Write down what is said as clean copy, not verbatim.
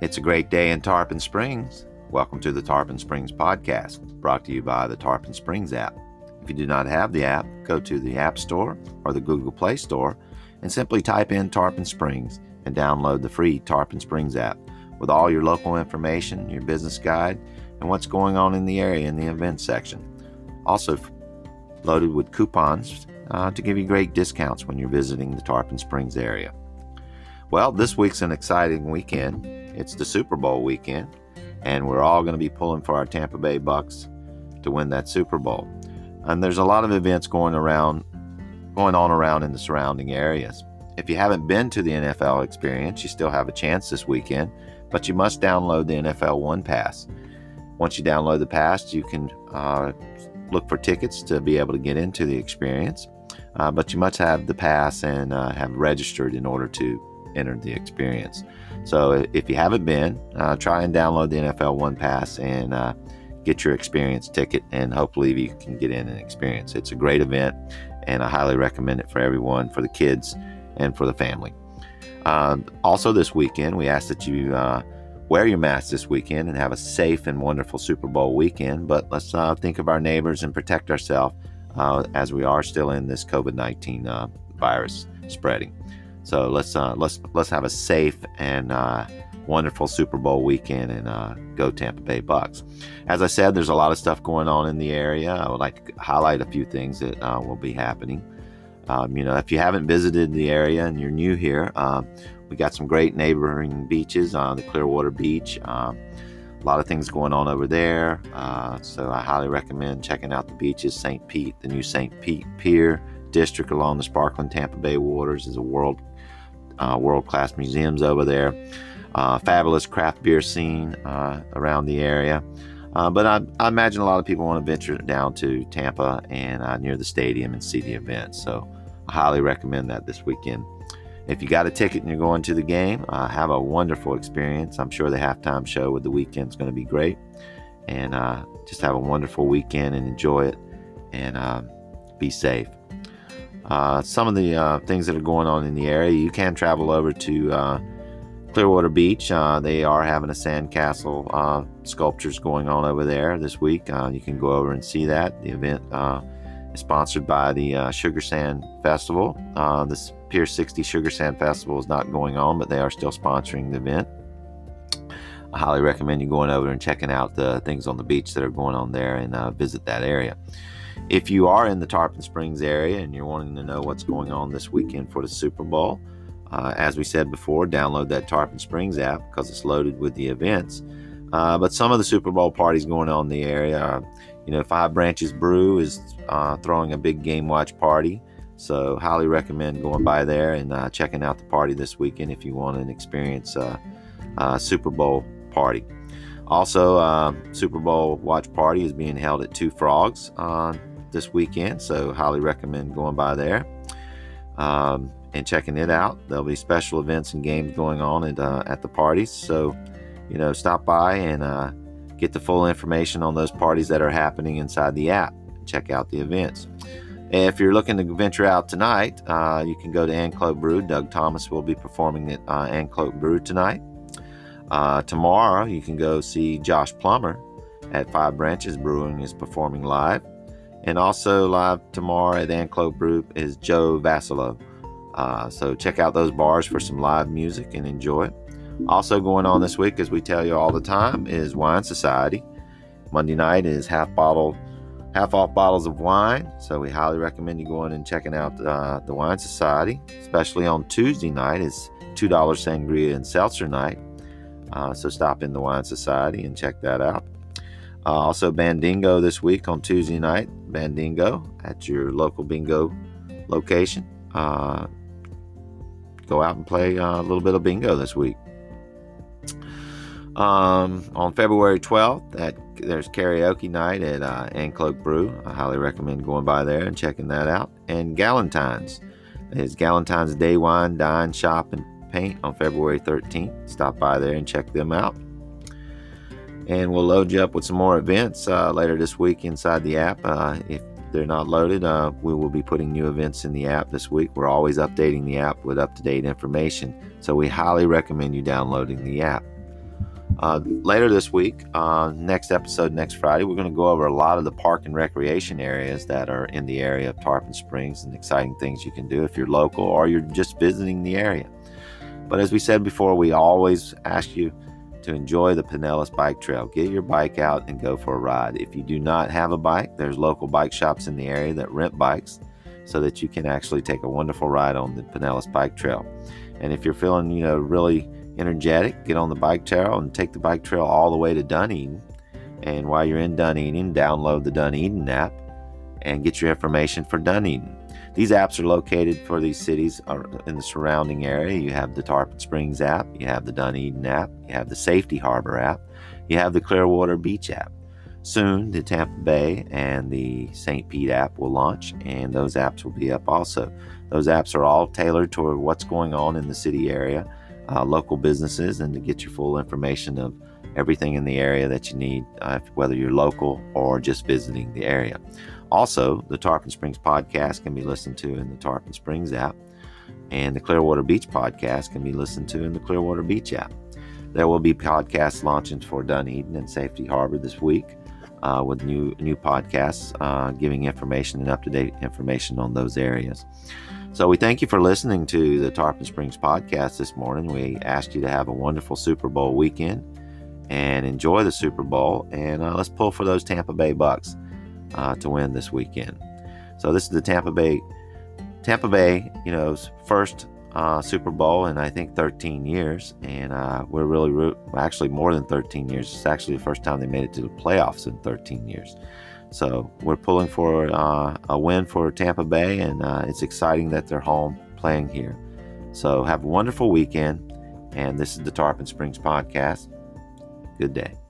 It's a great day in Tarpon Springs. Welcome to the Tarpon Springs Podcast, brought to you by the Tarpon Springs app. If you do not have the app, go to the App Store or the Google Play Store and simply type in Tarpon Springs and download the free Tarpon Springs app with all your local information, your business guide, and what's going on in the area in the events section. Also loaded with coupons to give you great discounts when you're visiting the Tarpon Springs area. Well, this week's an exciting weekend. It's the Super Bowl weekend, and we're all going to be pulling for our Tampa Bay Bucks to win that Super Bowl. And there's a lot of events going on around in the surrounding areas. If you haven't been to the NFL experience, you still have a chance this weekend, but you must download the NFL One Pass. Once you download the pass, you can look for tickets to be able to get into the experience, but you must have the pass and have registered in order to enter the experience. So if you haven't been, try and download the NFL One Pass and get your experience ticket, and hopefully you can get in and experience. It's a great event, and I highly recommend it for everyone, for the kids and for the family. Also this weekend, we ask that you wear your mask this weekend and have a safe and wonderful Super Bowl weekend, but let's think of our neighbors and protect ourselves as we are still in this COVID-19 virus spreading. So let's have a safe and wonderful Super Bowl weekend, and go Tampa Bay Bucks. As I said, there's a lot of stuff going on in the area. I would like to highlight a few things that will be happening. If you haven't visited the area and you're new here, we got some great neighboring beaches on the Clearwater Beach. A lot of things going on over there. So I highly recommend checking out the beaches. St. Pete, the new St. Pete Pier District along the sparkling Tampa Bay waters is a world-class museums over there. Fabulous craft beer scene around the area. But I imagine a lot of people want to venture down to Tampa and near the stadium and see the event. So I highly recommend that this weekend. If you got a ticket and you're going to the game, have a wonderful experience. I'm sure the halftime show with the weekend is going to be great. And just have a wonderful weekend and enjoy it. And be safe. Some of the things that are going on in the area, you can travel over to Clearwater Beach. They are having a sandcastle sculptures going on over there this week. You can go over and see that. The event is sponsored by the Sugar Sand Festival. This Pier 60 Sugar Sand Festival is not going on, but they are still sponsoring the event. I highly recommend you going over and checking out the things on the beach that are going on there, and visit that area. If you are in the Tarpon Springs area and you're wanting to know what's going on this weekend for the Super Bowl, as we said before, download that Tarpon Springs app because it's loaded with the events. But some of the Super Bowl parties going on in the area, Five Branches Brew is throwing a big game watch party. So highly recommend going by there and checking out the party this weekend if you want an experience Super Bowl party. Also, Super Bowl watch party is being held at Two Frogs this weekend. So highly recommend going by there. And checking it out. There'll be special events and games going on at the parties. So, stop by and get the full information on those parties that are happening inside the app. Check out the events. If you're looking to venture out tonight, you can go to Anclote Brew. Doug Thomas will be performing at Anclote Brew tonight. Tomorrow, you can go see Josh Plummer at Five Branches Brewing is performing live. And also live tomorrow at Anclote Brew is Joe Vassilo. So check out those bars for some live music and enjoy it. Also going on this week, as we tell you all the time, is Wine Society. Monday night is half off bottles of wine. So we highly recommend you going and checking out the Wine Society. Especially on Tuesday night is $2 sangria and seltzer night. So stop in the Wine Society and check that out. Also Bandingo this week on Tuesday night. Bandingo at your local bingo location. Go out and play a little bit of bingo this week. On February 12th, there's karaoke night at Anclote Brew. I highly recommend going by there and checking that out. And Galentine's. It's Galentine's Day Wine, Dine, Shop, and Paint on February 13th. Stop by there and check them out. And we'll load you up with some more events later this week inside the app. If they're not loaded, we will be putting new events in the app this week. We're always updating the app with up-to-date information, so we highly recommend you downloading the app. Later this week, next episode, next Friday, we're going to go over a lot of the park and recreation areas that are in the area of Tarpon Springs and exciting things you can do if you're local or you're just visiting the area. But as we said before, we always ask you to enjoy the Pinellas Bike Trail. Get your bike out and go for a ride. If you do not have a bike, there's local bike shops in the area that rent bikes so that you can actually take a wonderful ride on the Pinellas Bike Trail. And if you're feeling, really energetic, get on the bike trail and take the bike trail all the way to Dunedin. And while you're in Dunedin, download the Dunedin app and get your information for Dunedin. These apps are located for these cities in the surrounding area. You have the Tarpon Springs app, you have the Dunedin app, you have the Safety Harbor app, you have the Clearwater Beach app. Soon, the Tampa Bay and the St. Pete app will launch, and those apps will be up also. Those apps are all tailored toward what's going on in the city area, local businesses, and to get your full information of everything in the area that you need, whether you're local or just visiting the area. Also, the Tarpon Springs podcast can be listened to in the Tarpon Springs app, and the Clearwater Beach podcast can be listened to in the Clearwater Beach app. There will be podcasts launching for Dunedin and Safety Harbor this week with new podcasts giving information and up-to-date information on those areas. So we thank you for listening to the Tarpon Springs podcast this morning. We ask you to have a wonderful Super Bowl weekend and enjoy the Super Bowl, and let's pull for those Tampa Bay Bucks to win this weekend. So this is the Tampa Bay, first Super Bowl in I think 13 years, and we're really actually more than 13 years. It's actually the first time they made it to the playoffs in 13 years. So we're pulling for a win for Tampa Bay, and it's exciting that they're home playing here. So have a wonderful weekend, and this is the Tarpon Springs podcast. Good day.